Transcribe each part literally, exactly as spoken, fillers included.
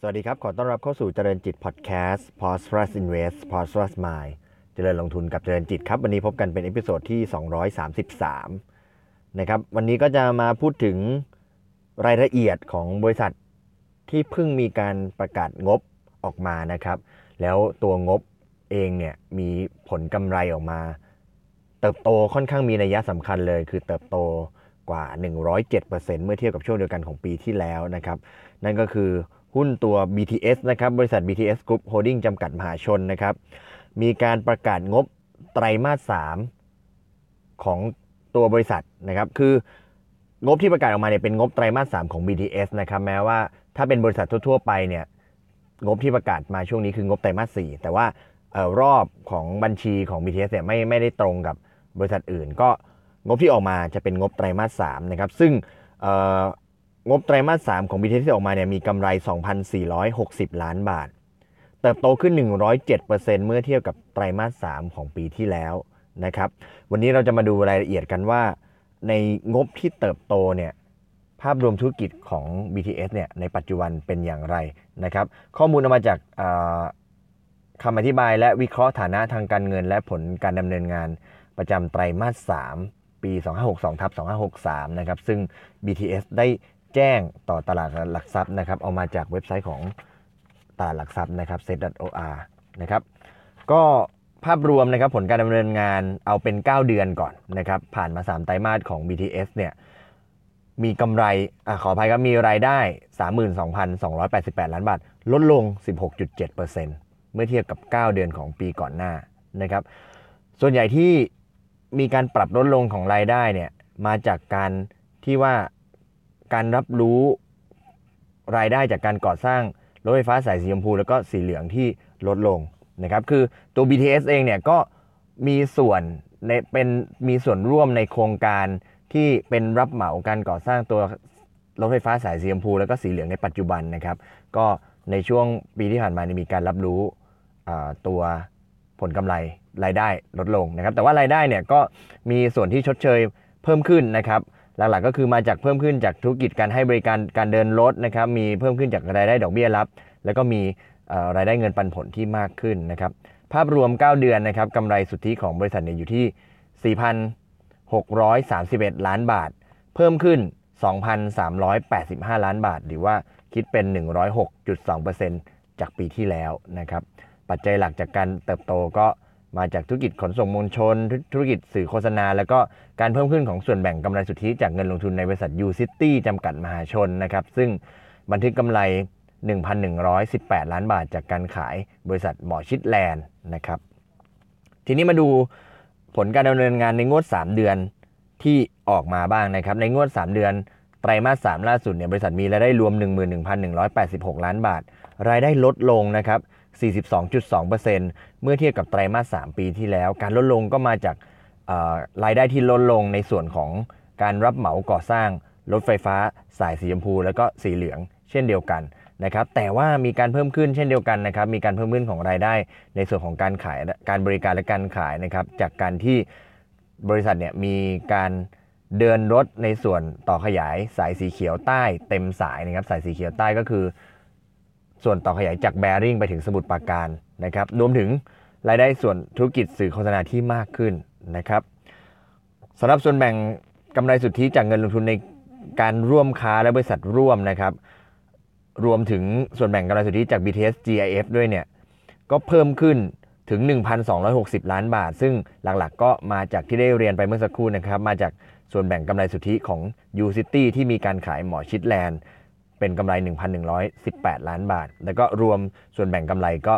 สวัสดีครับขอต้อนรับเข้าสู่เจริญจิตพอดแคสต์ Prosperous Invest Prosperous Mind เจริญลงทุนกับเจริญจิตครับวันนี้พบกันเป็นเอพิโซดที่สองร้อยสามสิบสามนะครับวันนี้ก็จะมาพูดถึงรายละเอียดของบริษัทที่เพิ่งมีการประกาศงบออกมานะครับแล้วตัวงบเองเนี่ยมีผลกำไรออกมาเติบโตค่อนข้างมีนัยสำคัญเลยคือเติบโตกว่า หนึ่งร้อยเจ็ดเปอร์เซ็นต์ เมื่อเทียบกับช่วงเดียวกันของปีที่แล้วนะครับนั่นก็คือหุ้นตัว บี ที เอส นะครับบริษัท บี ที เอส Group Holding จำกัดมหาชนนะครับมีการประกาศงบไตรมาสสามของตัวบริษัทนะครับคืองบที่ประกาศออกมาเนี่ยเป็นงบไตรมาสสามของ บี ที เอส นะครับแม้ว่าถ้าเป็นบริษัททั่วๆไปเนี่ยงบที่ประกาศมาช่วงนี้คืองบไตรมาสสี่แต่ว่าเอ่อรอบของบัญชีของ บี ที เอส เนี่ยไม่ไม่ได้ตรงกับบริษัทอื่นก็งบที่ออกมาจะเป็นงบไตรมาสสามนะครับซึ่งเอ่องบไตรมาสสามของ บี ที เอส ที่ออกมาเนี่ยมีกำไร สองพันสี่ร้อยหกสิบ ล้านบาทเติบโตขึ้น หนึ่งร้อยเจ็ดเปอร์เซ็นต์ เมื่อเทียบกับไตรมาสสามของปีที่แล้วนะครับวันนี้เราจะมาดูรายละเอียดกันว่าในงบที่เติบโตเนี่ยภาพรวมธุรกิจของ บี ที เอส เนี่ยในปัจจุบันเป็นอย่างไรนะครับข้อมูลเอามาจากคำอธิบายและวิเคราะห์ฐานะทางการเงินและผลการดำเนินงานประจำไตรมาสสามปี สองพันห้าร้อยหกสิบสอง ทับ สองพันห้าร้อยหกสิบสาม นะครับซึ่ง บี ที เอส ได้แจ้งต่อตลาดหลักทรัพย์นะครับเอามาจากเว็บไซต์ของตลาดหลักทรัพย์นะครับ เซท ดอท โอ อาร์ นะครับก็ภาพรวมนะครับผลการดำเนินงานเอาเป็นเก้าเดือนก่อนนะครับผ่านมาสามไตรมาสของ บี ที เอส เนี่ยมีกำไรอ่ะขออภัยครับมีรายได้ สามหมื่นสองพันสองร้อยแปดสิบแปด ล้านบาทลดลง สิบหกจุดเจ็ดเปอร์เซ็นต์ เมื่อเทียบกับเก้าเดือนของปีก่อนหน้านะครับส่วนใหญ่ที่มีการปรับลดลงของรายได้เนี่ยมาจากการที่ว่าการรับรู้รายได้จากการก่อสร้างรถไฟฟ้าสายสีชมพูแล้วก็สีเหลืองที่ลดลงนะครับคือตัว บี ที เอส เองเนี่ยก็มีส่วนในเป็นมีส่วนร่วมในโครงการที่เป็นรับเหมาการก่อสร้างตัวรถไฟฟ้าสายสีชมพูแล้วก็สีเหลืองในปัจจุบันนะครับก็ในช่วงปีที่ผ่านมามีการรับรู้ตัวผลกำไรรายได้ลดลงนะครับแต่ว่ารายได้เนี่ยก็มีส่วนที่ชดเชยเพิ่มขึ้นนะครับหลักๆก็คือมาจากเพิ่มขึ้นจากธุรกิจการให้บริการการเดินรถนะครับมีเพิ่มขึ้นจากรายได้ดอกเบี้ยรับแล้วก็มีรายได้เงินปันผลที่มากขึ้นนะครับภาพรวมเก้าเดือนนะครับกำไรสุทธิของบริษัทเนี่ยอยู่ที่ สี่พันหกร้อยสามสิบเอ็ด ล้านบาทเพิ่มขึ้น สองพันสามร้อยแปดสิบห้า ล้านบาทหรือว่าคิดเป็น หนึ่งร้อยหกจุดสองเปอร์เซ็นต์ จากปีที่แล้วนะครับปัจจัยหลักจากการเติบโตก็มาจากธุรกิจขนส่งมวลชนธุรกิจสื่อโฆษณาแล้วก็การเพิ่มขึ้นของส่วนแบ่งกำไรสุทธิจากเงินลงทุนในบริษัท U City จำกัดมหาชนนะครับซึ่งบันทึกกำไร หนึ่งพันหนึ่งร้อยสิบแปด ล้านบาทจากการขายบริษัทหมอชิดแลนด์นะครับทีนี้มาดูผลการดำเนินงานในงวดสามเดือนที่ออกมาบ้างนะครับในงวดสามเดือนไตรมาสสามล่าสุดเนี่ยบริษัทมีรายได้รวม หนึ่งหมื่นหนึ่งพันหนึ่งร้อยแปดสิบหก ล้านบาทรายได้ลดลงนะครับสี่สิบสองจุดสองเปอร์เซ็นต์ เมื่อเทียบกับไตรมาสสามปีที่แล้วการลดลงก็มาจากรายได้ที่ลดลงในส่วนของการรับเหมาก่อสร้างรถไฟฟ้าสายสีชมพูแล้วก็สีเหลืองเช่นเดียวกันนะครับแต่ว่ามีการเพิ่มขึ้นเช่นเดียวกันนะครับมีการเพิ่มขึ้นของรายได้ในส่วนของการขายการบริการและการขายนะครับจากการที่บริษัทเนี่ยมีการเดินรถในส่วนต่อขยายสายสีเขียวใต้เต็มสายนะครับสายสีเขียวใต้ก็คือส่วนต่อขยายจากแบริ่งไปถึงสมุทรปราการนะครับรวมถึงรายได้ส่วนธุรกิจสื่อโฆษณาที่มากขึ้นนะครับสำหรับส่วนแบ่งกำไรสุทธิจากเงินลงทุนในการร่วมค้าและบริษัทร่วมนะครับรวมถึงส่วนแบ่งกำไรสุทธิจาก บี ที เอส จี ไอ เอฟ ด้วยเนี่ยก็เพิ่มขึ้นถึง หนึ่งพันสองร้อยหกสิบ ล้านบาทซึ่งหลักๆก็มาจากที่ได้เรียนไปเมื่อสักครู่นะครับมาจากส่วนแบ่งกำไรสุทธิของ U City ที่มีการขายหมอชิดแลนด์เป็นกำไร หนึ่งพันหนึ่งร้อยสิบแปด ล้านบาทแล้วก็รวมส่วนแบ่งกำไรก็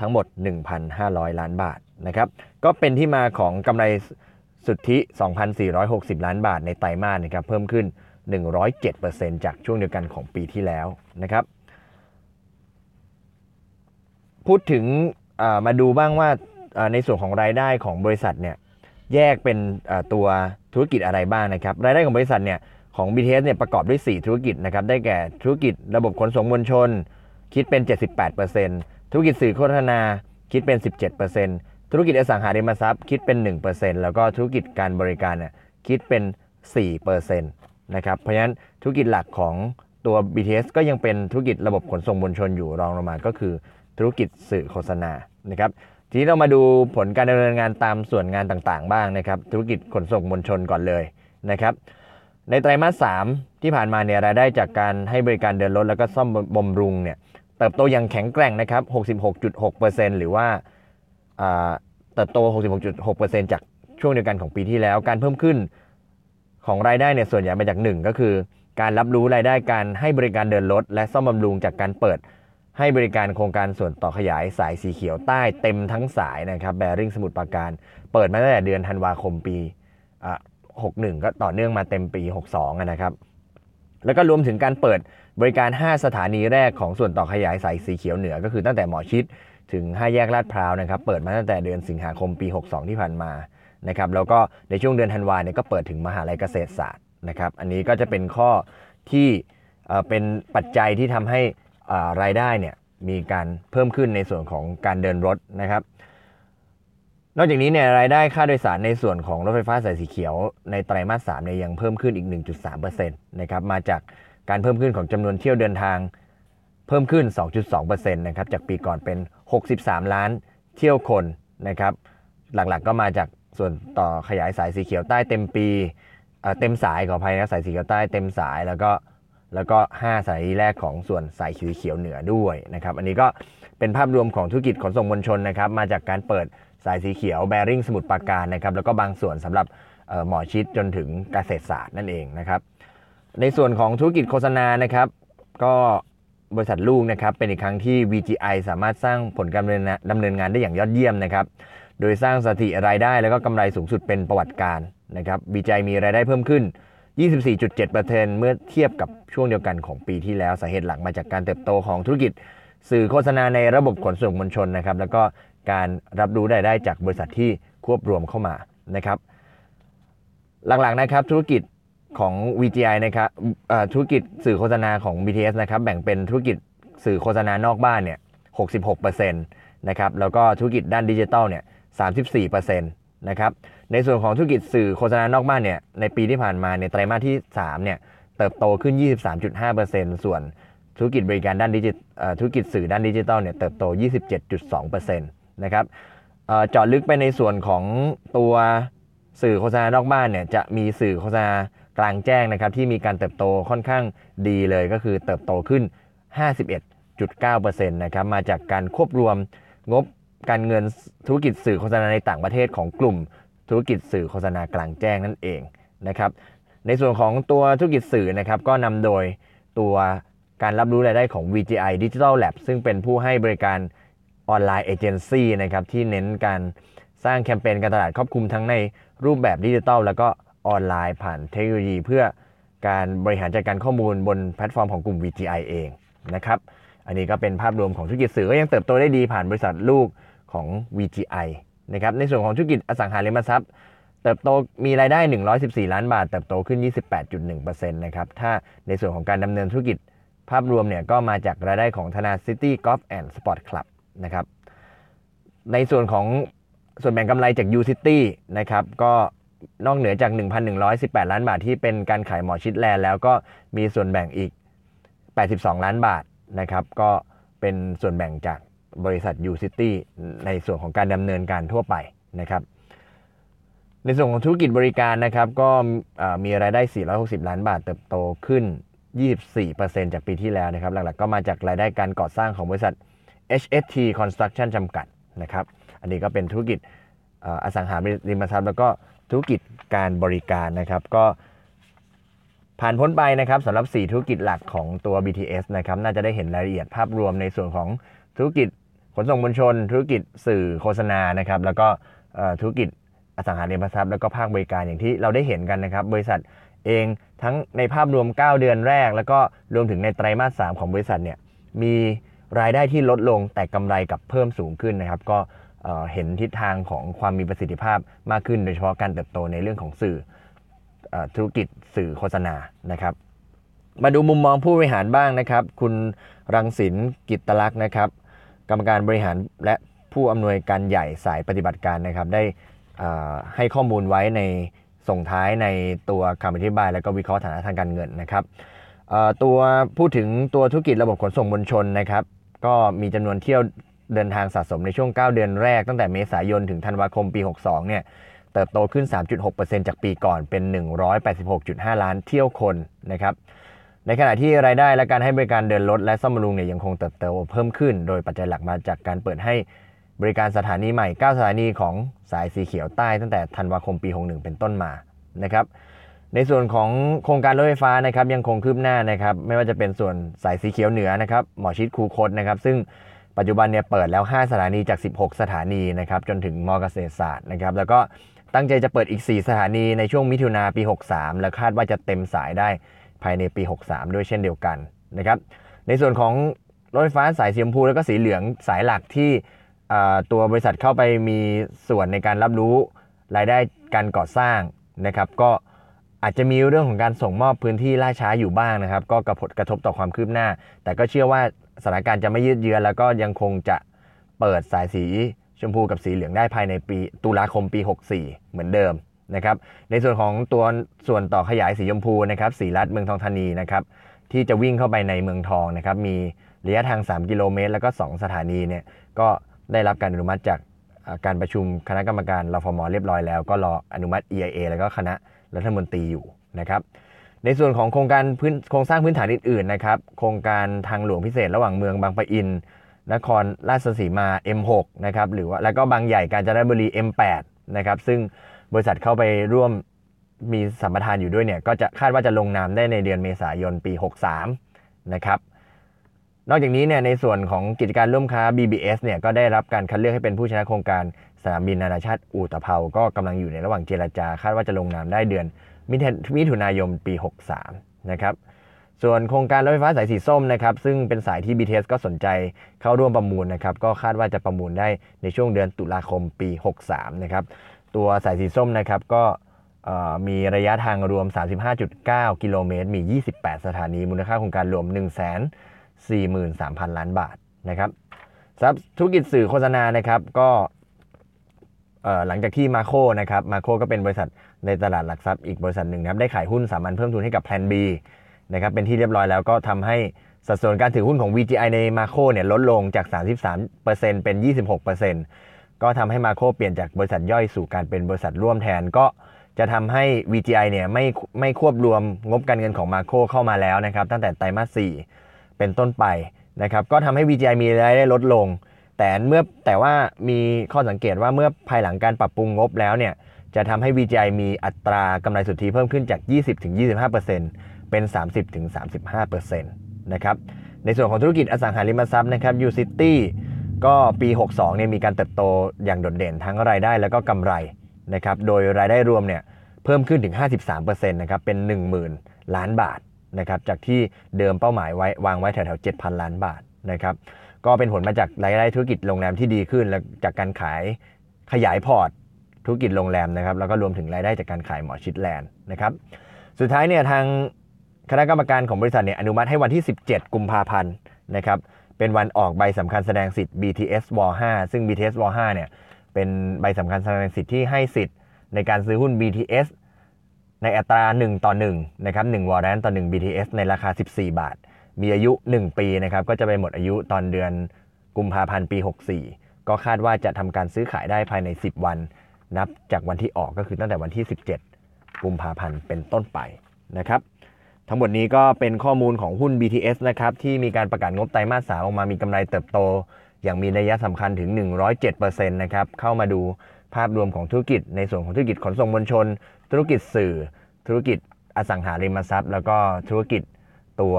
ทั้งหมด หนึ่งพันห้าร้อย ล้านบาทนะครับก็เป็นที่มาของกำไรสุทธิ สองพันสี่ร้อยหกสิบ ล้านบาทในไตรมาสนะครับเพิ่มขึ้น หนึ่งร้อยเจ็ดเปอร์เซ็นต์ จากช่วงเดียวกันของปีที่แล้วนะครับพูดถึงมาดูบ้างว่าในส่วนของรายได้ของบริษัทเนี่ยแยกเป็นตัวธุรกิจอะไรบ้างนะครับรายได้ของบริษัทเนี่ยของ บี ที เอส เนี่ยประกอบด้วยสี่ธุรกิจนะครับได้แก่ธุรกิจระบบขนส่งมวลชนคิดเป็น เจ็ดสิบแปดเปอร์เซ็นต์ ธุรกิจสื่อโฆษณาคิดเป็น สิบเจ็ดเปอร์เซ็นต์ ธุรกิจอสังหาริมทรัพย์คิดเป็น หนึ่งเปอร์เซ็นต์ แล้วก็ธุรกิจการบริการเนี่ยคิดเป็น สี่เปอร์เซ็นต์ นะครับเพราะฉะนั้นธุรกิจหลักของ ตัว บี ที เอส ก็ยังเป็นธุรกิจระบบขนส่งมวลชนอยู่รองลงมาก็คือธุรกิจสื่อโฆษณานะครับทีนี้เรามาดูผลการดำเนินงานตามส่วนงานต่างๆบ้างนะครับธุรกิจขนส่งมวลชนก่อนเลยนะครับในไตรมาสสามที่ผ่านมาเนี่ยรายได้จากการให้บริการเดินรถแล้วก็ซ่อมบำรุงเนี่ยเติบโตอย่างแข็งแกร่งนะครับ หกสิบหกจุดหกเปอร์เซ็นต์ หรือว่าเติบโต หกสิบหกจุดหกเปอร์เซ็นต์ จากช่วงเดียวกันของปีที่แล้วการเพิ่มขึ้นของรายได้เนี่ยส่วนใหญ่มาจากหนึ่งก็คือการรับรู้รายได้การให้บริการเดินรถและซ่อมบำรุงจากการเปิดให้บริการโครงการส่วนต่อขยายสายสีเขียวใต้เต็มทั้งสายนะครับแบริ่งสมุทรปราการเปิดมาตั้งแต่เดือนธันวาคมปีหกสิบเอ็ดก็ต่อเนื่องมาเต็มปีหกสิบสองนะครับแล้วก็รวมถึงการเปิดบริการห้าสถานีแรกของส่วนต่อขยายสายสีเขียวเหนือก็คือตั้งแต่หมอชิดถึงห้าแยกลาดพร้าวนะครับเปิดมาตั้งแต่เดือนสิงหาคมปีหกสิบสองที่ผ่านมานะครับแล้วก็ในช่วงเดือนธันวาคมเนี่ยก็เปิดถึงมหาวิทยาลัยเกษตรศาสตร์นะครับอันนี้ก็จะเป็นข้อที่เป็นปัจจัยที่ทำให้รายได้เนี่ยมีการเพิ่มขึ้นในส่วนของการเดินรถนะครับนอกจากนี้เนี่ยรายได้ค่าโดยสารในส่วนของรถไฟฟ้าสายสีเขียวในไตรมาสสามเนี่ยยังเพิ่มขึ้นอีก หนึ่งจุดสามเปอร์เซ็นต์ นะครับมาจากการเพิ่มขึ้นของจำนวนเที่ยวเดินทางเพิ่มขึ้น สองจุดสองเปอร์เซ็นต์ นะครับจากปีก่อนเป็นหกสิบสามล้านเที่ยวคนนะครับหลักๆก็มาจากส่วนต่อขยายสายสีเขียวใต้เต็มปีเอ่อเต็มสายขออภัยนะสายสีเขียวใต้เต็มสายแล้วก็แล้วก็ห้าสายแรกของส่วนสายสีเขียวเหนือด้วยนะครับอันนี้ก็เป็นภาพรวมของธุรกิจขนส่งมวลชนนะครับมาจากการเปิดสายสีเขียวแบริ่งสมุทรปราการนะครับแล้วก็บางส่วนสำหรับหมอชิดจนถึงเกษตรศาสตร์นั่นเองนะครับในส่วนของธุรกิจโฆษณานะครับก็บริษัทลูกนะครับเป็นอีกครั้งที่ วี จี ไอ สามารถสร้างผลการดำเนินงานได้อย่างยอดเยี่ยมนะครับโดยสร้างสถิติรายได้แล้วก็กำไรสูงสุดเป็นประวัติการนะครับ วี จี ไอ มีรายได้เพิ่มขึ้น ยี่สิบสี่จุดเจ็ดเปอร์เซ็นต์ เมื่อเทียบกับช่วงเดียวกันของปีที่แล้วสาเหตุหลักมาจากการเติบโตของธุรกิจสื่อโฆษณาในระบบขนส่งมวลชนนะครับแล้วก็การรับรู้รายได้จากบริษัทที่ควบรวมเข้ามานะครับหลักๆนะครับธุรกิจของ วี จี ไอ นะครับธุรกิจสื่อโฆษณาของ บี ที เอส นะครับแบ่งเป็นธุรกิจสื่อโฆษณานอกบ้านเนี่ย หกสิบหกเปอร์เซ็นต์ นะครับแล้วก็ธุรกิจด้านดิจิทัลเนี่ย สามสิบสี่เปอร์เซ็นต์ นะครับในส่วนของธุรกิจสื่อโฆษณานอกบ้านเนี่ยในปีที่ผ่านมาในไตรมาสที่สามเนี่ยเติบโตขึ้น ยี่สิบสามจุดห้าเปอร์เซ็นต์ ส่วนธุรกิจบริการด้านดิจิธุรกิจสื่อด้านดิจิทัลเนี่ยเติบโต ยี่สิบเจ็ดจุดสองเปอร์เซ็นต์ นะครับเอ่อเจาะลึกไปในส่วนของตัวสื่อโฆษณานอกบ้านเนี่ยจะมีสื่อโฆษณากลางแจ้งนะครับที่มีการเติบโตค่อนข้างดีเลยก็คือเติบโตขึ้น ห้าสิบเอ็ดจุดเก้าเปอร์เซ็นต์ นะครับมาจากการควบรวมงบการเงินธุรกิจสื่อโฆษณาในต่างประเทศของกลุ่มธุรกิจสื่อโฆษณากลางแจ้งนั่นเองนะครับในส่วนของตัวธุรกิจสื่อนะครับก็นำโดยตัวการรับรู้รายได้ของ วี จี ไอ Digital Lab ซึ่งเป็นผู้ให้บริการออนไลน์เอเจนซี่นะครับที่เน้นการสร้างแคมเปญการตลาดครอบคลุมทั้งในรูปแบบดิจิทัลแล้วก็ออนไลน์ผ่านเทคโนโลยีเพื่อการบริหารจัดการข้อมูลบนแพลตฟอร์มของกลุ่ม วี จี ไอ เองนะครับอันนี้ก็เป็นภาพรวมของธุรกิจสื่อก็ยังเติบโตได้ดีผ่านบริษัทลูกของ วี จี ไอ นะครับในส่วนของธุรกิจอสังหาริมทรัพย์เติบโตมีรายได้หนึ่งร้อยสิบสี่ล้านบาทเติบโตขึ้น ยี่สิบแปดจุดหนึ่งเปอร์เซ็นต์ นะครับถ้าในส่วนของการดำเนินธุรกิจภาพรวมเนี่ยก็มาจากรายได้ของธนาซิตี้กอล์ฟแอนด์สปอร์ตคลับนะครับในส่วนของส่วนแบ่งกำไรจาก U City นะครับก็นอกเหนือจาก หนึ่งพันหนึ่งร้อยสิบแปดล้านบาทที่เป็นการขายหมอชิดแลนแล้วก็มีส่วนแบ่งอีกแปดสิบสองล้านบาทนะครับก็เป็นส่วนแบ่งจากบริษัท U City ในส่วนของการดำเนินการทั่วไปนะครับในส่วนของธุรกิจบริการนะครับก็มีรายได้สี่ร้อยหกสิบล้านบาทเติบโตขึ้น ยี่สิบสี่เปอร์เซ็นต์ จากปีที่แล้วนะครับหลักๆก็มาจากรายได้การก่อสร้างของบริษัทเอช เอส ที Construction จำกัดนะครับอันนี้ก็เป็นธุรกิจอสังหาริมทรัพย์แล้วก็ธุรกิจการบริการนะครับก็ผ่านพ้นไปนะครับสำหรับสี่ธุรกิจหลักของตัว บี ที เอส นะครับน่าจะได้เห็นรายละเอียดภาพรวมในส่วนของธุรกิจขนส่งมวลชนธุรกิจสื่อโฆษณานะครับแล้วก็ธุรกิจอสังหาริมทรัพย์แล้วก็ภาคบริการอย่างที่เราได้เห็นกันนะครับบริษัทเองทั้งในภาพรวมเก้าเดือนแรกแล้วก็รวมถึงในไตรมาสสามของบริษัทเนี่ยมีรายได้ที่ลดลงแต่กำไรกับเพิ่มสูงขึ้นนะครับก็เห็นทิศทางของความมีประสิทธิภาพมากขึ้นโดยเฉพาะการเติบโตในเรื่องของสื่อธุรกิจสื่อโฆษณานะครับมาดูมุมมองผู้บริหารบ้างนะครับคุณรังสินต์กิตตลักษณ์นะครับกรรมการบริหารและผู้อำนวยการใหญ่สายปฏิบัติการนะครับได้ให้ข้อมูลไว้ในส่งท้ายในตัวคำอธิบายและก็วิเคราะห์ฐานะทางการเงินนะครับ ตัวพูดถึงตัวธุรกิจระบบขนส่งมวลชนนะครับก็มีจำนวนเที่ยวเดินทางสะสมในช่วงเก้าเดือนแรกตั้งแต่เมษายนถึงธันวาคมปีหกสิบสองเนี่ยเติบโตขึ้น สามจุดหกเปอร์เซ็นต์ จากปีก่อนเป็น หนึ่งร้อยแปดสิบหกจุดห้า ล้านเที่ยวคนนะครับในขณะที่รายได้และการให้บริการเดินรถและซ่อมบำรุงเนี่ยยังคงเติบโตเพิ่มขึ้นโดยปัจจัยหลักมาจากการเปิดให้บริการสถานีใหม่เก้าสถานีของสายสีเขียวใต้ตั้งแต่ธันวาคมปีหกสิบเอ็ดเป็นต้นมานะครับในส่วนของโครงการรถไฟฟ้านะครับยังคงคืบหน้านะครับไม่ว่าจะเป็นส่วนสายสีเขียวเหนือนะครับหมอชิตคูคตนะครับซึ่งปัจจุบันเนี่ยเปิดแล้วห้าสถานีจากสิบหกสถานีนะครับจนถึงมอเกษตรศาสตร์นะครับแล้วก็ตั้งใจจะเปิดอีกสี่สถานีในช่วงมิถุนาปีหกสิบสามและคาดว่าจะเต็มสายได้ภายในปีหกสิบสามด้วยเช่นเดียวกันนะครับในส่วนของรถไฟฟ้าสายสีชมพูแล้วก็สีเหลืองสายหลักที่ตัวบริษัทเข้าไปมีส่วนในการรับรู้รายได้การก่อสร้างนะครับก็อาจจะมีเรื่องของการส่งมอบพื้นที่ล่าช้าอยู่บ้างนะครับก็กระทบต่อความคืบหน้าแต่ก็เชื่อว่าสถานการณ์จะไม่ยืดเยื้อแล้วก็ยังคงจะเปิดสายสีชมพูกับสีเหลืองได้ภายในปีตุลาคมปีหกสิบสี่เหมือนเดิมนะครับในส่วนของตัวส่วนต่อขยายสีชมพูนะครับสีรัฐเมืองทองธานีนะครับที่จะวิ่งเข้าไปในเมืองทองนะครับมีระยะทางสามกิโลเมตรแล้วก็สองสถานีเนี่ยก็ได้รับการอนุมัติจากการประชุมคณะกรรมการรฟม.เรียบร้อยแล้วก็รออนุมัติ อี ไอ เอ แล้วก็คณะรัฐมนตรีอยู่นะครับในส่วนของโครงการพื้นโครงสร้างพื้นฐานอื่นๆนะครับโครงการทางหลวงพิเศษระหว่างเมืองบางปะอินนครราชสีมา เอ็ม หก นะครับหรือว่าแล้วก็บางใหญ่กาญจนบุรี เอ็ม แปด นะครับซึ่งบริษัทเข้าไปร่วมมีสัมปทานอยู่ด้วยเนี่ยก็จะคาดว่าจะลงนามได้ในเดือนเมษายนปีหกสิบสามนะครับนอกจากนี้เนี่ยในส่วนของกิจการร่วมค้า บี บี เอส เนี่ยก็ได้รับการคัดเลือกให้เป็นผู้ชนะโครงการสนามบินนานาชาติอู่ตะเภาก็กำลังอยู่ในระหว่างเจรจาคาดว่าจะลงนามได้เดือนมิถุนายนปีหกสิบสามนะครับส่วนโครงการรถไฟฟ้าสายสีส้มนะครับซึ่งเป็นสายที่ บี ที เอส ก็สนใจเข้าร่วมประมูลนะครับก็คาดว่าจะประมูลได้ในช่วงเดือนตุลาคมปีหกสิบสามนะครับตัวสายสีส้มนะครับก็มีระยะทางรวม สามสิบห้าจุดเก้า กิโลเมตรมียี่สิบแปดสถานีมูลค่าโครงการรวม หนึ่งแสนสี่หมื่นสามพัน ล้านบาทนะครับธุรกิจสื่อโฆษณานะครับก็หลังจากที่มาโคนะครับมาโคก็เป็นบริษัทในตลาดหลักทรัพย์อีกบริษัทหนึ่งนะครับได้ขายหุ้นสามัญเพิ่มทุนให้กับ Plan B นะครับเป็นที่เรียบร้อยแล้วก็ทำให้สัดส่วนการถือหุ้นของ วี จี ไอ ในมาโคเนี่ยลดลงจาก สามสิบสามเปอร์เซ็นต์ เป็น ยี่สิบหกเปอร์เซ็นต์ ก็ทำให้มาโคเปลี่ยนจากบริษัทย่อยสู่การเป็นบริษัทร่วมแทนก็จะทำให้ วี จี ไอ เนี่ยไม่ไม่ควบรวมงบการเงินของมาโคเข้ามาแล้วนะครับตั้งแต่ไตรมาสสี่เป็นต้นไปนะครับก็ทำให้ วี จี ไอ มีรายได้ลดลงแต่เมื่อแต่ว่ามีข้อสังเกตว่าเมื่อภายหลังการปรับปรุงงบแล้วเนี่ยจะทำให้ วี จี ไอ มีอัตรากำไรสุทธิเพิ่มขึ้นจาก ยี่สิบถึงยี่สิบห้าเปอร์เซ็นต์ เป็น สามสิบถึงสามสิบห้าเปอร์เซ็นต์ นะครับในส่วนของธุรกิจอสังหาริมทรัพย์นะครับ U City ก็ปีหกสิบสองเนี่ยมีการเติบโตอย่างโดดเด่นทั้งรายได้แล้วก็กำไรนะครับโดยรายได้รวมเนี่ยเพิ่มขึ้นถึง ห้าสิบสามเปอร์เซ็นต์ นะครับเป็น หนึ่งหมื่น ล้านบาทนะครับจากที่เดิมเป้าหมายไว้วางไว้แถวๆ เจ็ดพัน ล้านบาทนะครับก็เป็นผลมาจากรายได้ธุรกิจโรงแรมที่ดีขึ้นและจากการขายขยายพอร์ตธุรกิจโรงแรมนะครับแล้วก็รวมถึงรายได้จากการขายหมอชิตแลนด์นะครับสุดท้ายเนี่ยทางคณะกรรมการของบริษัทเนี่ยอนุมัติให้วันที่สิบเจ็ดกุมภาพันธ์นะครับเป็นวันออกใบสำคัญแสดงสิทธิ์ บี ที เอส ดับเบิลยู ไฟว์ ซึ่ง บี ที เอส ดับเบิลยู ไฟว์ เนี่ยเป็นใบสำคัญแสดงสิทธิ์ที่ให้สิทธิ์ในการซื้อหุ้น บี ที เอส ในอัตราหนึ่งต่อหนึ่งนะครับหนึ่งวอร์แรนต์ต่อหนึ่ง บี ที เอส ในราคาสิบสี่บาทมีอายุหนึ่งปีนะครับก็จะไปหมดอายุตอนเดือนกุมภาพันธ์ปีหกสิบสี่ก็คาดว่าจะทำการซื้อขายได้ภายในสิบวันนับจากวันที่ออกก็คือตั้งแต่วันที่สิบเจ็ดกุมภาพันธ์เป็นต้นไปนะครับทั้งหมดนี้ก็เป็นข้อมูลของหุ้น บี ที เอส นะครับที่มีการประกาศงบไตรมาสสามออกมามีกำไรเติบโตอย่างมีนัยสำคัญถึง หนึ่งร้อยเจ็ดเปอร์เซ็นต์ นะครับเข้ามาดูภาพรวมของธุรกิจในส่วนของธุรกิจขนส่งมวลชนธุรกิจสื่อธุรกิจอสังหาริมทรัพย์แล้วก็ธุรกิจตัว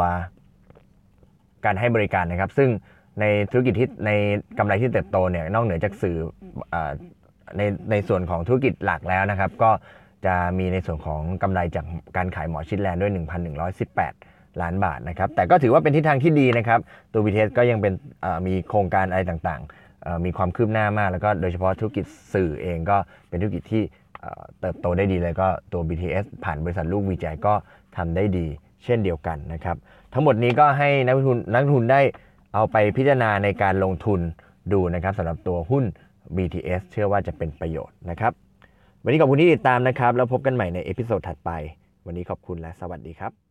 การให้บริการนะครับซึ่งในธุรกิจที่ในกำไรที่เติบโตเนี่ยนอกเหนือจากสื่อในในส่วนของธุรกิจหลักแล้วนะครับก็จะมีในส่วนของกำไรจากการขายหมอชิตแลนด์ด้วย หนึ่งพันหนึ่งร้อยสิบแปด ล้านบาทนะครับแต่ก็ถือว่าเป็นทิศทางที่ดีนะครับตัว บี ที เอส ก็ยังเป็นมีโครงการอะไรต่างๆมีความคืบหน้ามากแล้วก็โดยเฉพาะธุรกิจสื่อเองก็เป็นธุรกิจที่เติบโตได้ดีเลยก็ตัว บี ที เอส ผ่านบริษัทลูก วี จี ไอ ก็ทำได้ดีเช่นเดียวกันนะครับทั้งหมดนี้ก็ให้นักทุนนักทุนได้เอาไปพิจารณาในการลงทุนดูนะครับสำหรับตัวหุ้น บี ที เอส เชื่อว่าจะเป็นประโยชน์นะครับวันนี้ขอบคุณที่ติดตามนะครับแล้วพบกันใหม่ในเอพิโซดถัดไปวันนี้ขอบคุณและสวัสดีครับ